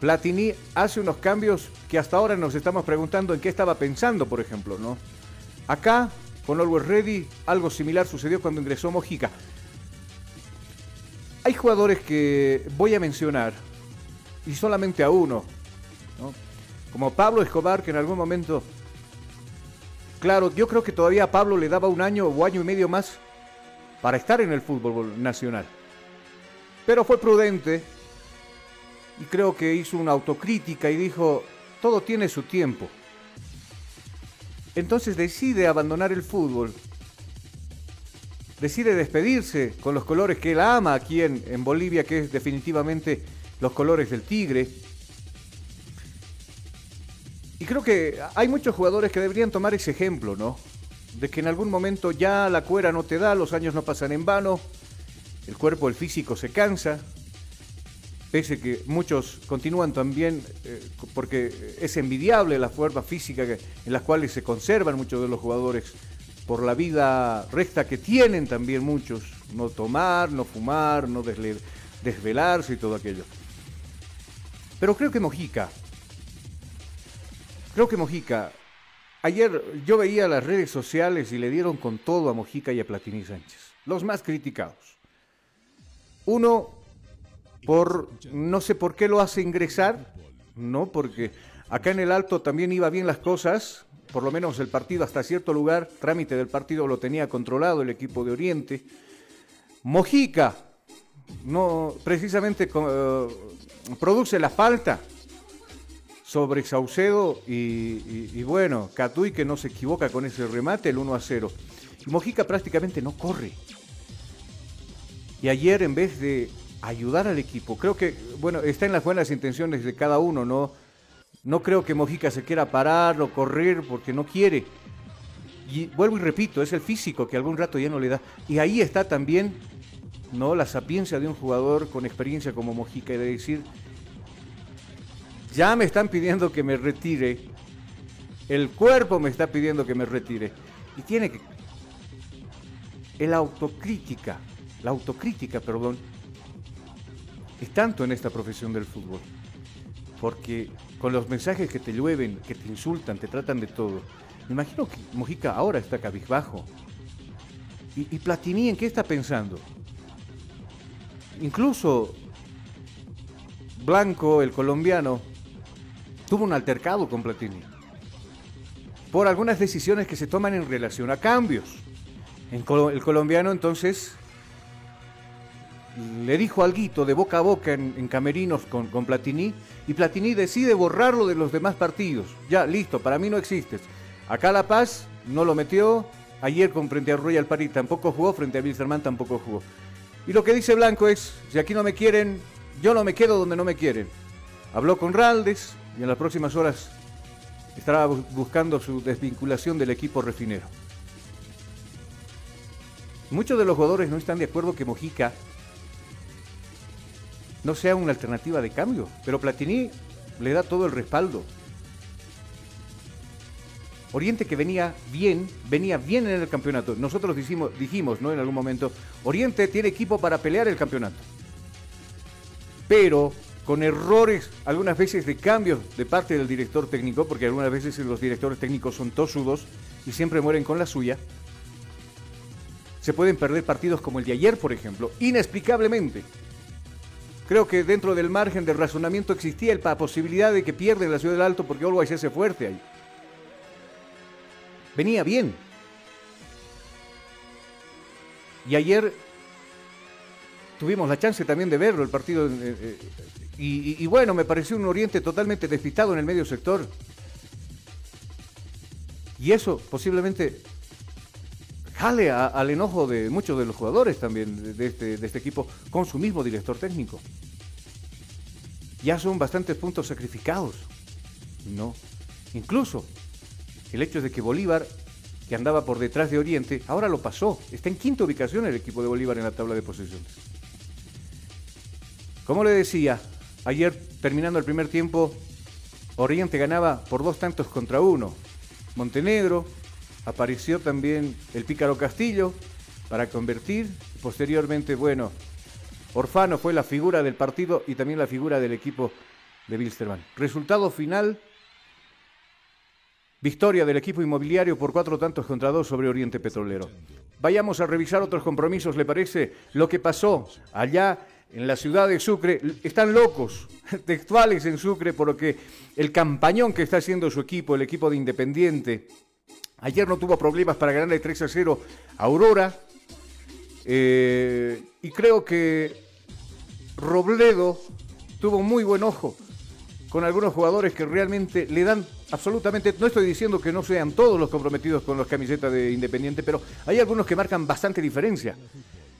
Platini hace unos cambios que hasta ahora nos estamos preguntando en qué estaba pensando, por ejemplo, ¿no? Acá, con Always Ready, algo similar sucedió cuando ingresó Mojica. Hay jugadores que voy a mencionar y solamente a uno, ¿no? Como Pablo Escobar, que en algún momento, claro, yo creo que todavía a Pablo le daba un año o año y medio más para estar en el fútbol nacional, pero fue prudente y creo que hizo una autocrítica y dijo, todo tiene su tiempo. Entonces decide abandonar el fútbol, decide despedirse con los colores que él ama aquí en Bolivia, que es definitivamente los colores del Tigre. Y creo que hay muchos jugadores que deberían tomar ese ejemplo, ¿no? De que en algún momento ya la cuera no te da, los años no pasan en vano, el cuerpo, el físico se cansa, pese que muchos continúan también porque es envidiable la forma física en las cuales se conservan muchos de los jugadores por la vida recta que tienen también muchos, no tomar, no fumar, no desvelarse y todo aquello. Pero creo que Mojica, ayer yo veía las redes sociales y le dieron con todo a Mojica y a Platini Sánchez, los más criticados. Uno, por no sé por qué lo hace ingresar, ¿no? Porque acá en el Alto también iba bien las cosas, por lo menos el partido hasta cierto lugar, trámite del partido lo tenía controlado el equipo de Oriente. Mojica, no, precisamente produce la falta sobre Saucedo y bueno, Catuí, que no se equivoca con ese remate, el 1-0. Y Mojica prácticamente no corre. Y ayer, en vez de ayudar al equipo, creo que, bueno, está en las buenas intenciones de cada uno, ¿no? No creo que Mojica se quiera parar o correr porque no quiere. Y vuelvo y repito, es el físico que algún rato ya no le da. Y ahí está también, ¿no?, la sapiencia de un jugador con experiencia como Mojica, y de decir, ya me están pidiendo que me retire, el cuerpo me está pidiendo que me retire. Y tiene que... La autocrítica, es tanto en esta profesión del fútbol, porque con los mensajes que te llueven, que te insultan, te tratan de todo. Me imagino que Mojica ahora está cabizbajo. ¿Y Platini en qué está pensando? Incluso Blanco, el colombiano, tuvo un altercado con Platini por algunas decisiones que se toman en relación a cambios. El colombiano entonces le dijo alguito de boca a boca en camerinos con Platini, y Platini decide borrarlo de los demás partidos. Ya, listo, para mí no existes. Acá La Paz no lo metió, ayer frente a Royal París tampoco jugó, frente a Wilstermann tampoco jugó. Y lo que dice Blanco es, si aquí no me quieren, yo no me quedo donde no me quieren. Habló con Raldes y en las próximas horas estará buscando su desvinculación del equipo refinero. Muchos de los jugadores no están de acuerdo que Mojica no sea una alternativa de cambio, pero Platini le da todo el respaldo. Oriente, que venía bien en el campeonato. Nosotros dijimos, ¿no?, en algún momento, Oriente tiene equipo para pelear el campeonato, pero con errores, algunas veces de cambios de parte del director técnico, porque algunas veces los directores técnicos son tosudos y siempre mueren con la suya, se pueden perder partidos como el de ayer, por ejemplo, inexplicablemente. Creo que dentro del margen de razonamiento existía la posibilidad de que pierda la Ciudad del Alto porque Olguay se hace fuerte ahí. Venía bien. Y ayer tuvimos la chance también de verlo, el partido. Y bueno, me pareció un Oriente totalmente despistado en el medio sector. Y eso posiblemente jale al enojo de muchos de los jugadores también de este equipo con su mismo director técnico. Ya son bastantes puntos sacrificados, ¿no? Incluso el hecho de que Bolívar, que andaba por detrás de Oriente, ahora lo pasó. Está en quinta ubicación el equipo de Bolívar en la tabla de posiciones. Como le decía, ayer terminando el primer tiempo, Oriente ganaba por 2 tantos contra 1. Montenegro, apareció también el Pícaro Castillo para convertir. Posteriormente, bueno, Orfano fue la figura del partido y también la figura del equipo de Wilstermann. Resultado final, victoria del equipo inmobiliario por 4 tantos contra 2 sobre Oriente Petrolero. Vayamos a revisar otros compromisos, ¿le parece? Lo que pasó allá en la ciudad de Sucre, están locos, textuales en Sucre, porque el campañón que está haciendo su equipo, el equipo de Independiente, ayer no tuvo problemas para ganarle 3-0 a Aurora, y creo que Robledo tuvo muy buen ojo con algunos jugadores que realmente le dan absolutamente, no estoy diciendo que no sean todos los comprometidos con las camisetas de Independiente, pero hay algunos que marcan bastante diferencia.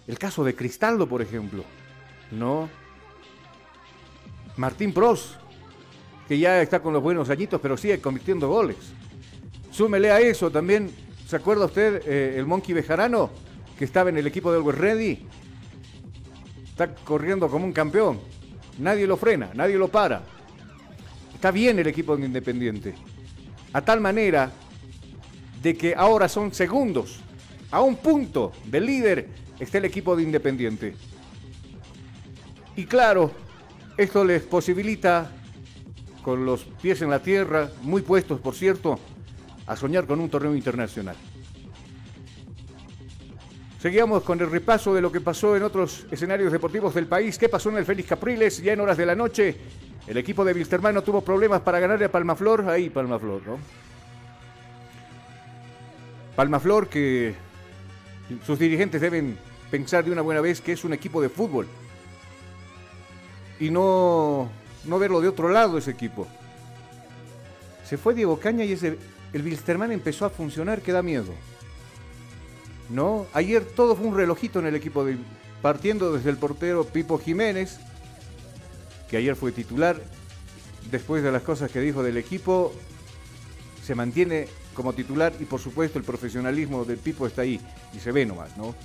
El caso de Cristaldo, por ejemplo, ¿no? Martín Prost, que ya está con los buenos añitos, pero sigue convirtiendo goles. Súmele a eso también, ¿se acuerda usted el Monkey Bejarano, que estaba en el equipo de Olguay Ready? Está corriendo como un campeón. Nadie lo frena, nadie lo para. Está bien el equipo de Independiente, a tal manera de que ahora son segundos, a un punto del líder está el equipo de Independiente. Y claro, esto les posibilita, con los pies en la tierra, muy puestos por cierto, a soñar con un torneo internacional. Seguimos con el repaso de lo que pasó en otros escenarios deportivos del país. ¿Qué pasó en el Félix Capriles? Ya en horas de la noche, el equipo de Wilstermann no tuvo problemas para ganarle a Palmaflor. Ahí Palmaflor, ¿no? Palmaflor, que sus dirigentes deben pensar de una buena vez que es un equipo de fútbol. Y no verlo de otro lado ese equipo. Se fue Diego Caña y el Wilstermann empezó a funcionar, que da miedo. ¿No? Ayer todo fue un relojito en el equipo, partiendo desde el portero Pipo Jiménez, que ayer fue titular. Después de las cosas que dijo del equipo, se mantiene como titular y por supuesto el profesionalismo del Pipo está ahí y se ve nomás, ¿no?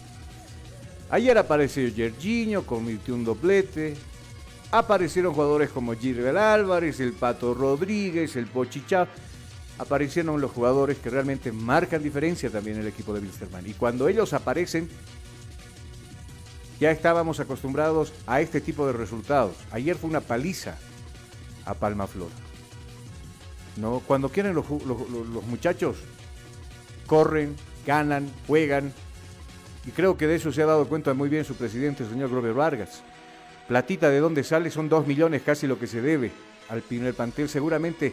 Ayer apareció Jorginho, convirtió un doblete, aparecieron jugadores como Gilbert Álvarez, el Pato Rodríguez, el Pochichá, aparecieron los jugadores que realmente marcan diferencia también en el equipo de Wilstermann, y cuando ellos aparecen ya estábamos acostumbrados a este tipo de resultados. Ayer fue una paliza a Palmaflor, ¿no? Cuando quieren los muchachos, corren, ganan, juegan. Y creo que de eso se ha dado cuenta muy bien su presidente, el señor Grover Vargas. Platita de dónde sale, son 2 millones casi lo que se debe al primer plantel. Seguramente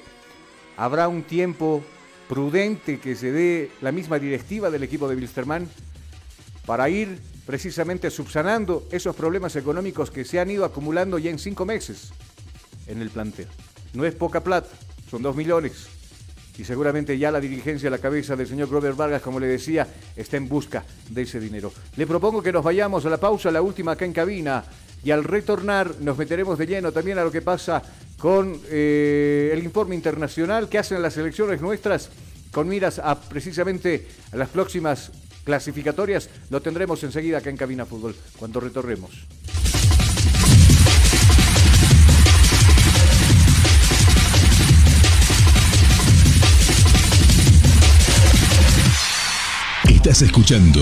habrá un tiempo prudente que se dé la misma directiva del equipo de Wilstermann para ir precisamente subsanando esos problemas económicos que se han ido acumulando ya en 5 meses en el plantel. No es poca plata, son 2 millones. Y seguramente ya la dirigencia, la cabeza del señor Grover Vargas, como le decía, está en busca de ese dinero. Le propongo que nos vayamos a la pausa, la última acá en cabina, y al retornar nos meteremos de lleno también a lo que pasa con el informe internacional que hacen las selecciones nuestras con miras a precisamente a las próximas clasificatorias. Lo tendremos enseguida acá en Cabina Fútbol, cuando retornemos. Estás escuchando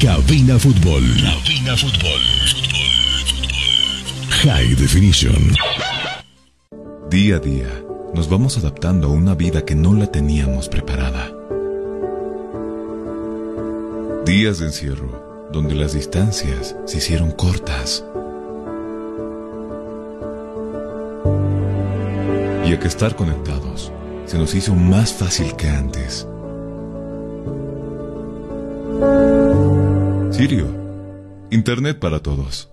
Cabina Fútbol. Cabina Fútbol. High Definition. Día a día nos vamos adaptando a una vida que no la teníamos preparada. Días de encierro, donde las distancias se hicieron cortas. Y a que estar conectados se nos hizo más fácil que antes. Sirio, Internet para todos.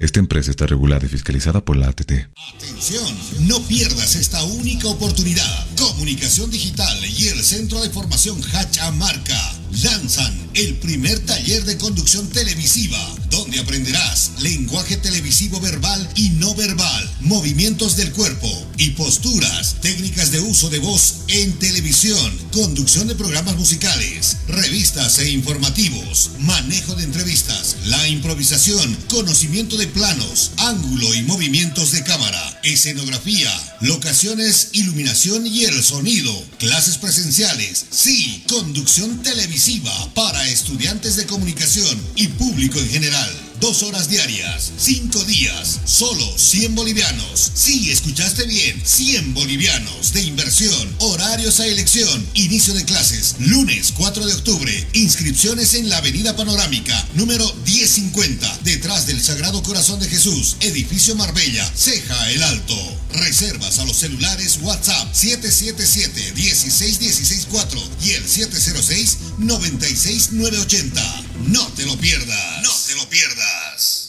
Esta empresa está regulada y fiscalizada por la ATT. Atención, no pierdas esta única oportunidad. Comunicación Digital y el Centro de Formación Hachamarca lanzan el primer taller de conducción televisiva, donde aprenderás lenguaje televisivo verbal y no verbal, movimientos del cuerpo y posturas, técnicas de uso de voz en televisión, conducción de programas musicales, revistas e informativos, manejo de entrevistas, la improvisación, conocimiento de planos, ángulo y movimientos de cámara, escenografía, locaciones, iluminación y el sonido, clases presenciales, sí, conducción televisiva para estudiantes de comunicación y público en general. 2 horas diarias, 5 días, solo 100 bolivianos. Sí, escuchaste bien, 100 bolivianos de inversión, horarios a elección, inicio de clases, lunes 4 de octubre, inscripciones en la Avenida Panorámica, número 1050, detrás del Sagrado Corazón de Jesús, edificio Marbella, Ceja El Alto. Reservas a los celulares WhatsApp 777-1616164 y el 706-96980. No te lo pierdas, no te lo pierdas.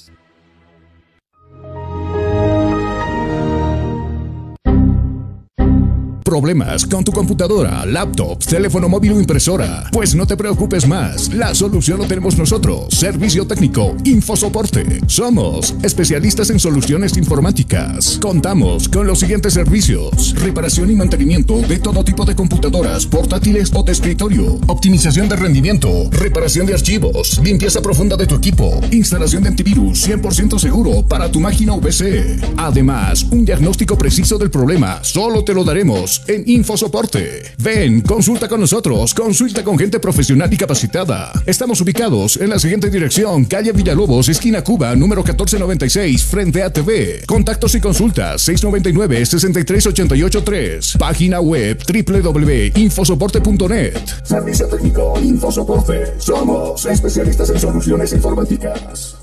Problemas con tu computadora, laptop, teléfono móvil o impresora. Pues no te preocupes más, la solución lo tenemos nosotros. Servicio técnico, Infosoporte. Somos especialistas en soluciones informáticas. Contamos con los siguientes servicios: reparación y mantenimiento de todo tipo de computadoras, portátiles o de escritorio, optimización de rendimiento, reparación de archivos, limpieza profunda de tu equipo, instalación de antivirus 100% seguro para tu máquina o PC. Además, un diagnóstico preciso del problema solo te lo daremos en Infosoporte. Ven, consulta con nosotros, consulta con gente profesional y capacitada. Estamos ubicados en la siguiente dirección: calle Villalobos, esquina Cuba, número 1496, frente a ATV. Contactos y consultas 699-63883. Página web www.infosoporte.net. Servicio técnico Infosoporte. Somos especialistas en soluciones informáticas.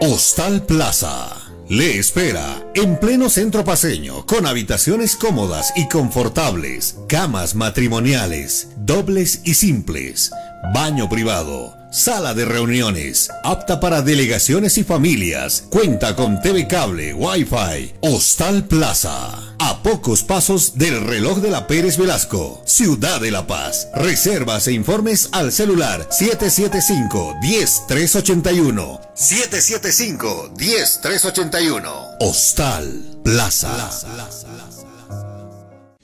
Hostal Plaza le espera en pleno centro paseño, con habitaciones cómodas y confortables, camas matrimoniales, dobles y simples, baño privado, sala de reuniones, apta para delegaciones y familias, cuenta con TV cable, Wi-Fi. Hostal Plaza, a pocos pasos del reloj de la Pérez Velasco, Ciudad de La Paz. Reservas e informes al celular 775-10381. 775-10381. Hostal Plaza.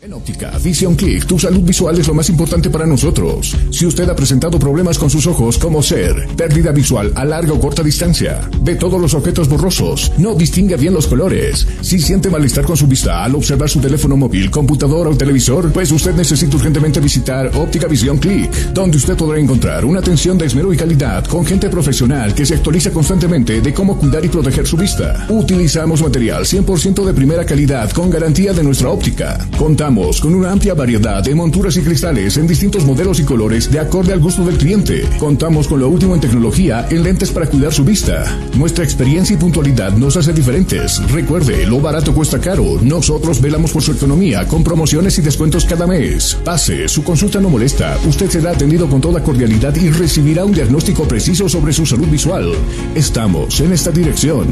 En Óptica Vision Click, tu salud visual es lo más importante para nosotros. Si usted ha presentado problemas con sus ojos, como ser pérdida visual a larga o corta distancia, ve todos los objetos borrosos, no distingue bien los colores, si siente malestar con su vista al observar su teléfono móvil, computadora o televisor, pues usted necesita urgentemente visitar Óptica Vision Click, donde usted podrá encontrar una atención de esmero y calidad con gente profesional que se actualiza constantemente de cómo cuidar y proteger su vista. Utilizamos material 100% de primera calidad con garantía de nuestra óptica. Contamos con una amplia variedad de monturas y cristales en distintos modelos y colores de acorde al gusto del cliente. Contamos con lo último en tecnología en lentes para cuidar su vista. Nuestra experiencia y puntualidad nos hace diferentes. Recuerde, lo barato cuesta caro. Nosotros velamos por su economía con promociones y descuentos cada mes. Pase, su consulta no molesta. Usted será atendido con toda cordialidad y recibirá un diagnóstico preciso sobre su salud visual. Estamos en esta dirección.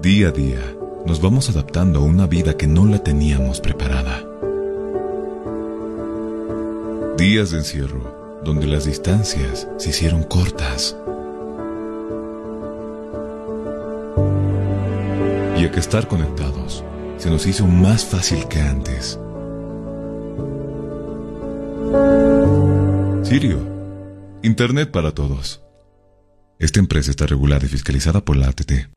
Día a día, nos vamos adaptando a una vida que no la teníamos preparada. Días de encierro, donde las distancias se hicieron cortas. Y a que estar conectados se nos hizo más fácil que antes. Sirio, Internet para todos. Esta empresa está regulada y fiscalizada por la ATT.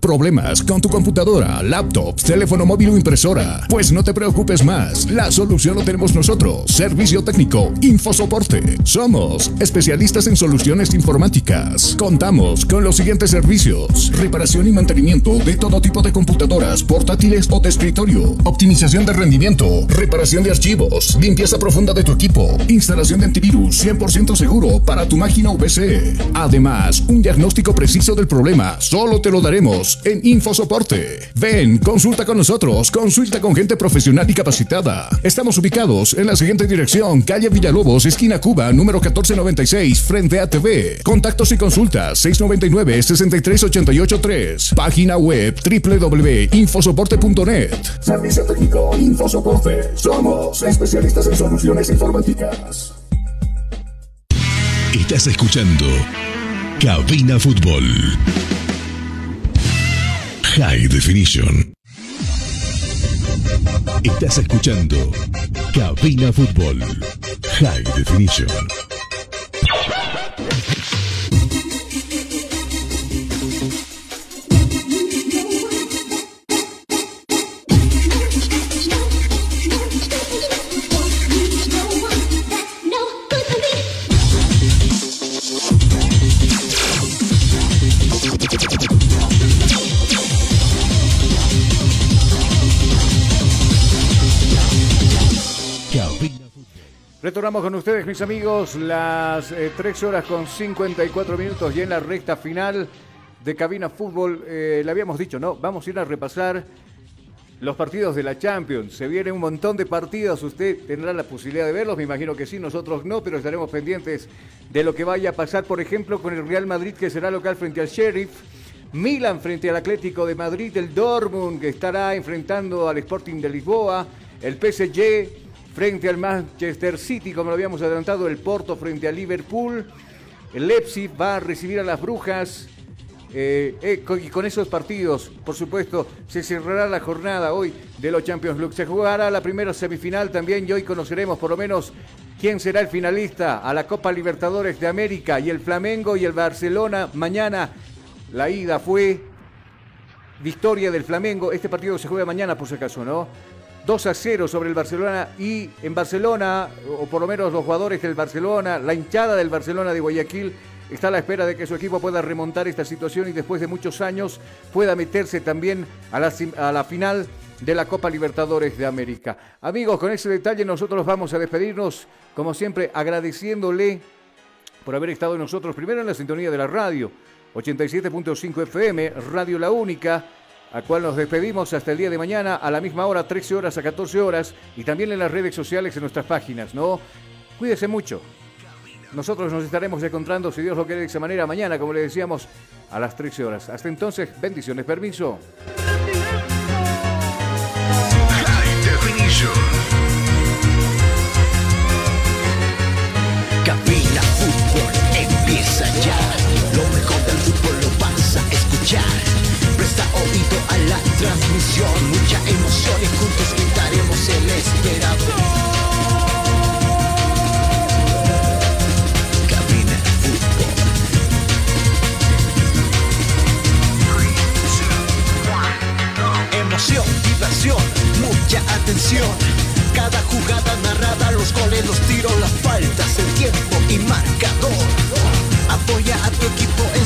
Problemas con tu computadora, laptop, teléfono móvil o impresora. Pues no te preocupes más, la solución lo tenemos nosotros. Servicio técnico Infosoporte. Somos especialistas en soluciones informáticas. Contamos con los siguientes servicios: reparación y mantenimiento de todo tipo de computadoras, portátiles o de escritorio, optimización de rendimiento, reparación de archivos, limpieza profunda de tu equipo, instalación de antivirus 100% seguro para tu máquina o PC. Además, un diagnóstico preciso del problema solo te lo daremos en Infosoporte. Ven, consulta con nosotros, consulta con gente profesional y capacitada. Estamos ubicados en la siguiente dirección: calle Villalobos, esquina Cuba, número 1496, frente a TV. Contactos y consultas 699-63883. Página web www.infosoporte.net. Servicio técnico Infosoporte. Somos especialistas en soluciones informáticas. Estás escuchando Cabina Fútbol High Definition. Estás escuchando Cabina Fútbol High Definition. Retornamos con ustedes, mis amigos, las 3 horas con 54 minutos, y en la recta final de Cabina Fútbol, le habíamos dicho, ¿no? Vamos a ir a repasar los partidos de la Champions. Se vienen un montón de partidos, usted tendrá la posibilidad de verlos, me imagino que sí, nosotros no, pero estaremos pendientes de lo que vaya a pasar, por ejemplo, con el Real Madrid, que será local frente al Sheriff, Milan frente al Atlético de Madrid, el Dortmund, que estará enfrentando al Sporting de Lisboa, el PSG frente al Manchester City, como lo habíamos adelantado, el Porto frente al Liverpool, el Leipzig va a recibir a las Brujas, y con esos partidos, por supuesto, se cerrará la jornada hoy de los Champions League. Se jugará la primera semifinal también, y hoy conoceremos por lo menos quién será el finalista a la Copa Libertadores de América, y el Flamengo y el Barcelona mañana. La ida fue victoria del Flamengo, este partido se juega mañana por si acaso, ¿no? 2-0 sobre el Barcelona, y en Barcelona, o por lo menos los jugadores del Barcelona, la hinchada del Barcelona de Guayaquil, está a la espera de que su equipo pueda remontar esta situación y después de muchos años pueda meterse también a la final de la Copa Libertadores de América. Amigos, con ese detalle nosotros vamos a despedirnos, como siempre, agradeciéndole por haber estado nosotros primero en la sintonía de la radio, 87.5 FM, Radio La Única, a cual nos despedimos hasta el día de mañana a la misma hora, 13 horas a 14 horas, y también en las redes sociales, en nuestras páginas, ¿no? Cuídese mucho. Nosotros nos estaremos encontrando, si Dios lo quiere, de esa manera mañana, como le decíamos, a las 13 horas. Hasta entonces, bendiciones, permiso. Cabina Fútbol empieza ya. Lo mejor del fútbol lo vas a escuchar. Presta oído a la transmisión, mucha emoción y juntos gritaremos el esperador. Cabina Fútbol. Emoción, diversión, mucha atención. Cada jugada narrada, los goles, los tiros, las faltas, el tiempo y marcador. Apoya a tu equipo.